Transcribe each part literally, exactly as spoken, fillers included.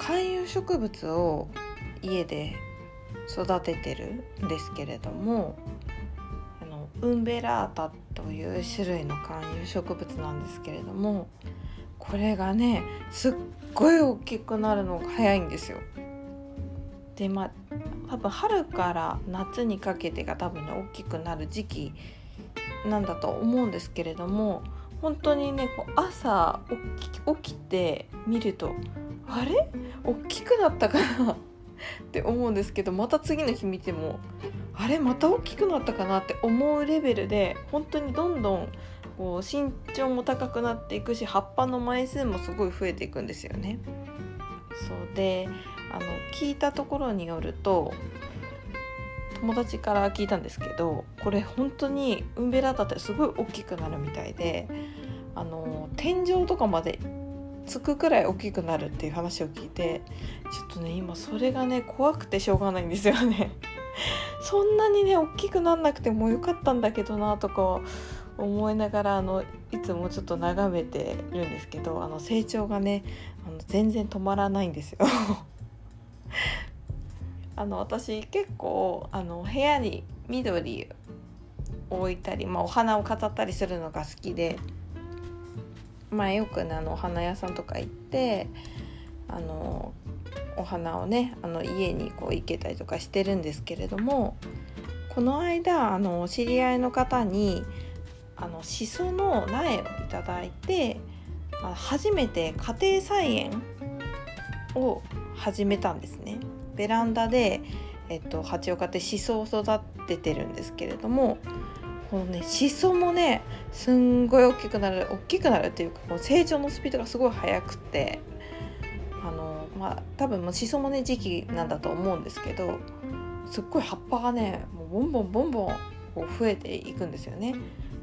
観葉植物を家で育ててるんですけれども、あのウンベラータという種類の観葉植物なんですけれども、これがねすっごい大きくなるのが早いんですよ。で、まあ多分春から夏にかけてが多分ね大きくなる時期なんだと思うんですけれども、本当にねこう朝起き、起きて見るとあれ大きくなったかなって思うんですけど、また次の日見てもあれまた大きくなったかなって思うレベルで、本当にどんどんこう身長も高くなっていくし、葉っぱの枚数もすごい増えていくんですよね。そうで、あの聞いたところによると、友達から聞いたんですけど、これ本当にウンベラータってすごい大きくなるみたいで、あの天井とかまでつくくらい大きくなるっていう話を聞いて、ちょっとね今それがね怖くてしょうがないんですよねそんなにね大きくなんなくてもよかったんだけどなとか思いながら、あのいつもちょっと眺めてるんですけど、あの成長がねあの全然止まらないんですよあの私結構あの部屋に緑を置いたり、まあ、お花を飾ったりするのが好きで、まあ、よくねあのお花屋さんとか行ってあのお花をねあの家にこう生けたりとかしてるんですけれども、この間あの知り合いの方にあのシソの苗をいただいて、初めて家庭菜園を始めたんですね。ベランダで、えっと、鉢を買ってシソを育ててるんですけれども、このねシソもねすんごい大きくなる大きくなるっていうか、こう成長のスピードがすごい速くて、あのまあ多分もうシソもね時期なんだと思うんですけど、すっごい葉っぱがねもうボンボンボンボンこう増えていくんですよね。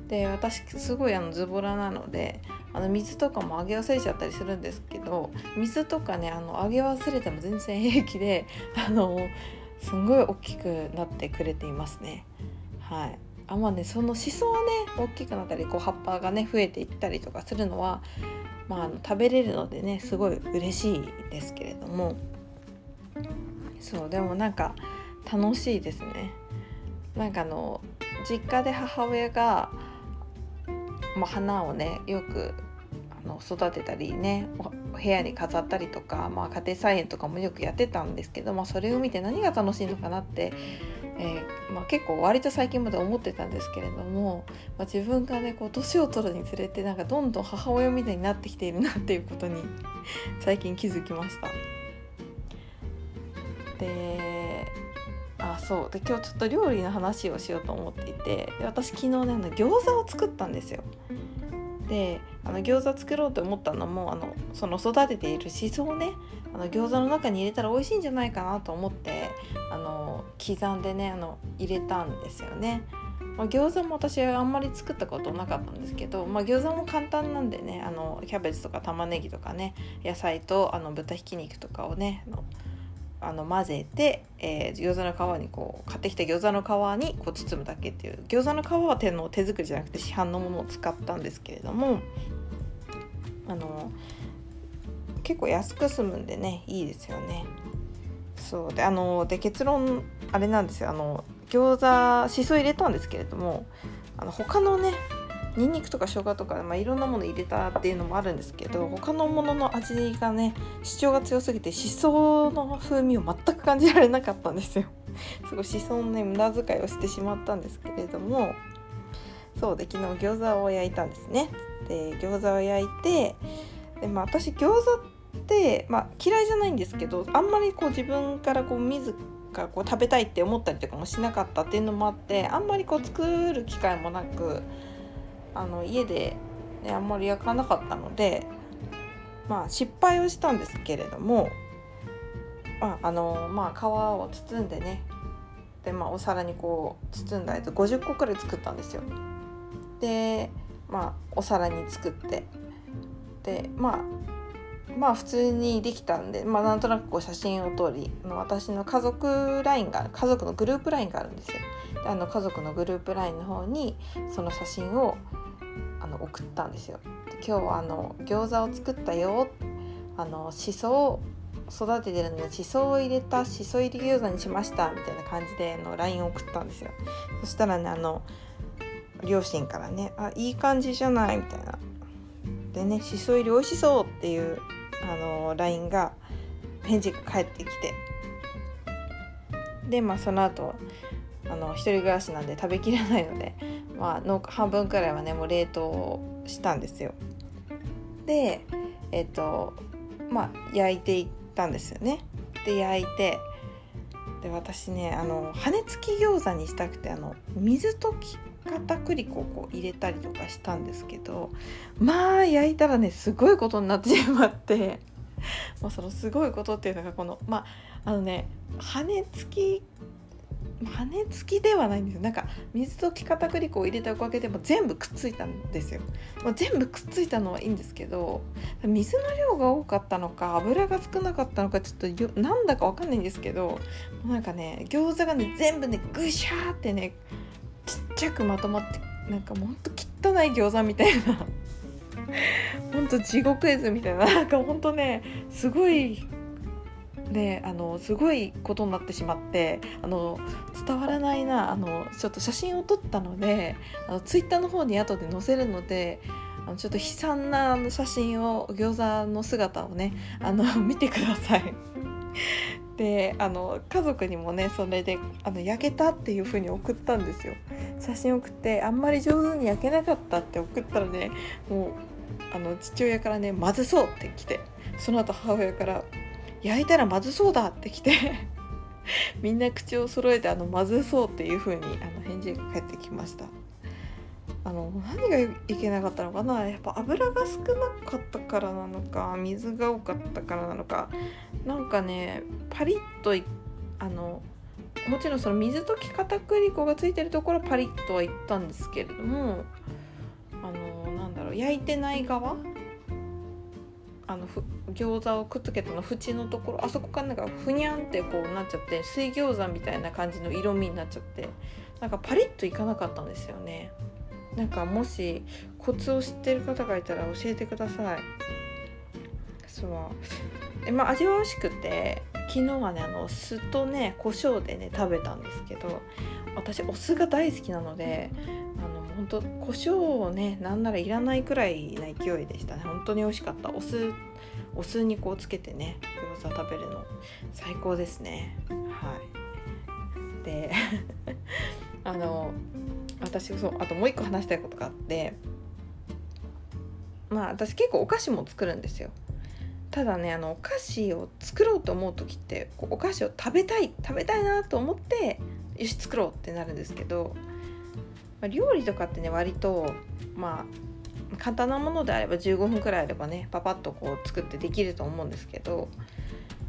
で、私すごいあのズボラなので、あの水とかもあげ忘れちゃったりするんですけど、水とかねあのあげ忘れても全然平気で、あのすんごい大きくなってくれていますね。はい、あまあね、そのシソはね大きくなったりこう葉っぱがね増えていったりとかするのは、まあ、あの食べれるのでねすごい嬉しいですけれども、そうでもなんか楽しいですね。なんかあの実家で母親が、まあ、花をねよくあの育てたりね、お部屋に飾ったりとか、まあ、家庭菜園とかもよくやってたんですけど、まあ、それを見て何が楽しいのかなってえーまあ、結構割と最近まで思ってたんですけれども、まあ、自分がねこう年を取るにつれてなんかどんどん母親みたいになってきているなっていうことに最近気づきました。で、あそうで今日ちょっと料理の話をしようと思っていて、私昨日ねあの餃子を作ったんですよ。で、あの餃子作ろうと思ったのも、あのその育てているシソをねあの餃子の中に入れたら美味しいんじゃないかなと思って、あの刻んでねあの入れたんですよね。まあ、餃子も私はあんまり作ったことなかったんですけど、まあ、餃子も簡単なんでね、あのキャベツとか玉ねぎとかね野菜とあの豚ひき肉とかをねあのあの混ぜて、えー、餃子の皮にこう買ってきた餃子の皮にこう包むだけっていう、餃子の皮は手の手作りじゃなくて市販のものを使ったんですけれども、あの結構安く済むんでねいいですよね。そうで、あので結論あれなんですよ、あの餃子しそ入れたんですけれども、あの他のねニンニクとか生姜とか、まあ、いろんなもの入れたっていうのもあるんですけど、他のものの味がね主張が強すぎてしその風味を全く感じられなかったんですよすごいしそのね無駄遣いをしてしまったんですけれども、そうで昨日餃子を焼いたんですね。で、餃子を焼いて、で、まあ、私餃子って、まあ、嫌いじゃないんですけど、あんまりこう自分からこう自らこう食べたいって思ったりとかもしなかったっていうのもあって、あんまりこう作る機会もなく、あの家で、ね、あんまり焼かなかったので、まあ、失敗をしたんですけれども、まああのまあ、皮を包んでね、で、まあ、お皿にこう包んだやつごじゅっこくらい作ったんですよ。で、まあ、お皿に作って、で、まあ、まあ普通にできたんで、まあ、なんとなくこう写真を撮り、私の家族ラインが家族のグループラインがあるんですよ。で、あの家族のグループラインの方にその写真をあの送ったんですよ。で、今日はあの餃子を作ったよ、あのシソを育ててるんでしそを入れたしそ入り餃子にしましたみたいな感じでの ライン を送ったんですよ。そしたらね、あの両親からね、あ、いい感じじゃないみたいなでね、しそ入り美味しそうっていうあの ライン が返事が返ってきて、でまあその後あの一人暮らしなんで食べきれないので、まあ、の半分くらいはねもう冷凍したんですよ。でえっとまあ焼いていったんですよね。で焼いて、で私ねあの羽根付き餃子にしたくて、あの水溶き片栗粉をこう入れたりとかしたんですけど、まあ焼いたらねすごいことになってしまってまあそのすごいことっていうのがこのまああのね羽根付き羽根付きではないんですよ。なんか水溶き片栗粉を入れたおかげでもう全部くっついたんですよ。もう全部くっついたのはいいんですけど、水の量が多かったのか油が少なかったのかちょっとなんだかわかんないんですけど、なんかね餃子がね全部ねぐしゃーってねちっちゃくまとまって、なんかほんと汚い餃子みたいなほんと地獄絵図みたいな、なんかほんとねすごいであのすごいことになってしまって、あの伝わらないな、あのちょっと写真を撮ったのであのツイッターの方に後で載せるので、あのちょっと悲惨な写真を餃子の姿をねあの見てくださいであの家族にもねそれであの焼けたっていう風に送ったんですよ。写真送ってあんまり上手に焼けなかったって送ったらね、もうあの父親からねまずそうって来て、その後母親から焼いたらまずそうだって来てみんな口を揃えてあのまずそうっていう風にあの返事が返ってきました。あの何がいけなかったのかな、やっぱ油が少なかったからなのか水が多かったからなのか、なんかねパリッとあのもちろんその水溶き片栗粉がついてるところパリッとはいったんですけれども、あのなんだろう焼いてない側あのふ餃子をくっつけたの縁のところ、あそこからなんかふにゃんってこうなっちゃって水餃子みたいな感じの色味になっちゃって、なんかパリッといかなかったんですよね。なんかもしコツを知ってる方がいたら教えてください。そうえ、まあ、味は美味しくて、昨日はねあの酢とね胡椒でね食べたんですけど、私お酢が大好きなのであの本当胡椒をねなんならいらないくらいな勢いでしたね。本当に美味しかった。お酢お酢にこうつけてね餃子食べるの最高ですね。はいであの私そうあともう一個話したいことがあって、まあ私結構お菓子も作るんですよ。ただねあのお菓子を作ろうと思う時ってこうお菓子を食べたい食べたいなと思ってよし作ろうってなるんですけど、まあ、料理とかってね割とまあ簡単なものであればじゅうごふんくらいあればねパパッとこう作ってできると思うんですけど、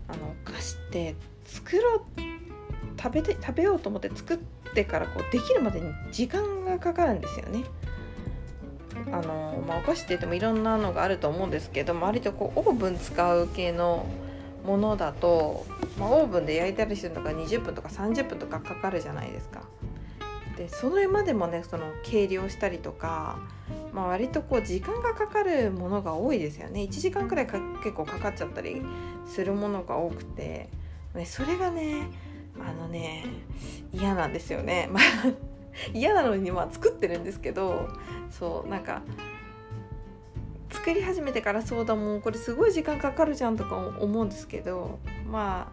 あのお菓子って作ろう食べて食べようと思って作ってからこうできるまでに時間がかかるんですよね。あのまあ、お菓子って言ってもいろんなのがあると思うんですけど、割とこうオーブン使う系のものだと、まあ、オーブンで焼いたりするのがにじゅっぷんとかさんじゅっぷんとかかかるじゃないですか。でそれまでもねその計量したりとか、まあ、割とこう時間がかかるものが多いですよね。いちじかんくらいか結構かかっちゃったりするものが多くて、ね、それがねあのね嫌なんですよね。まあ嫌なのにまあ作ってるんですけど、そうなんか作り始めてからそうだもんこれすごい時間かかるじゃんとか思うんですけど、ま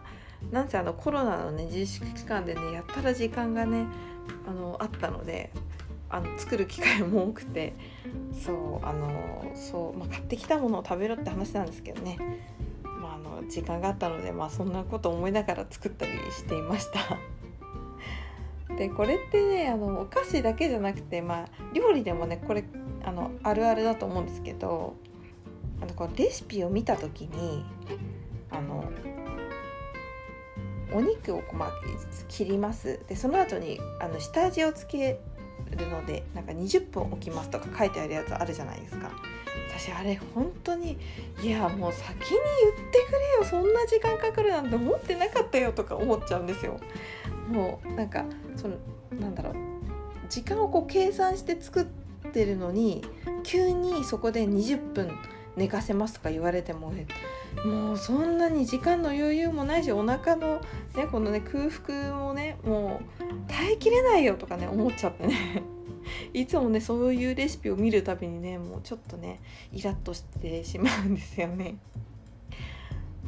あなんせあのコロナのね自粛期間でねやったら時間がねあのあったので、あの作る機会も多くて、そうあのそう、まあ、買ってきたものを食べろって話なんですけどね、まあ、あの時間があったので、まあ、そんなこと思いながら作ったりしていましたでこれってねあのお菓子だけじゃなくて、まあ、料理でもねこれ あのあるあるだと思うんですけど、あのこうレシピを見た時にあのお肉をまあ切ります、でその後にあの下味をつけるのでなんかにじゅっぷん置きますとか書いてあるやつあるじゃないですか。私あれ本当にいやもう先に言ってくれよ、そんな時間かかるなんて思ってなかったよとか思っちゃうんですよ。もうなんかそのなんだろう時間をこう計算して作ってるのに急にそこでにじゅっぷん寝かせますとか言われても、ね、もうそんなに時間の余裕もないし、お腹の、ね、このね空腹もねもう耐えきれないよとかね思っちゃってねいつもねそういうレシピを見るたびにねもうちょっとねイラッとしてしまうんですよね。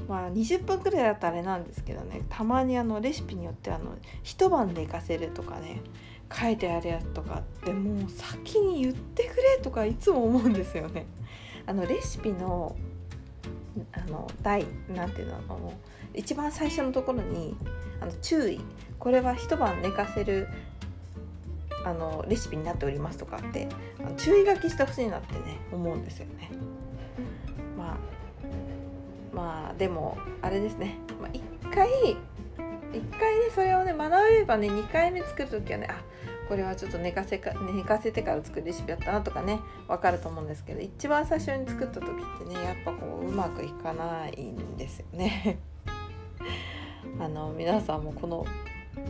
まあにじゅっぷんくらいだったらあれなんですけどね、たまにあのレシピによってあの一晩寝かせるとかね書いてあるやつとかって、もう先に言ってくれとかいつも思うんですよね。あのレシピのあの第なんていうの、あの一番最初のところにあの注意、これは一晩寝かせるあのレシピになっておりますとかって注意書きしてほしいなってね思うんですよね。まあまあでもあれですね、まあ、いっかい一回ねそれをね学べばねにかいめ作るときはね、あこれはちょっと寝かせか寝かせてから作るレシピだったなとかね分かると思うんですけど、一番最初に作ったときってねやっぱこううまくいかないんですよねあの皆さんもこの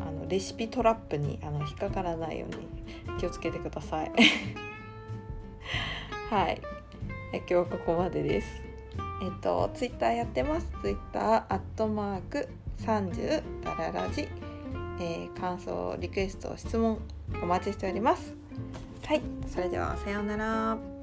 あのレシピトラップにあの引っかからないように気をつけてくださいはい、今日はここまでです。えっとツイッターやってます。ツイッターアットマークさんじゅうダララジ、えー、感想リクエスト質問お待ちしております。はい、それではさようなら。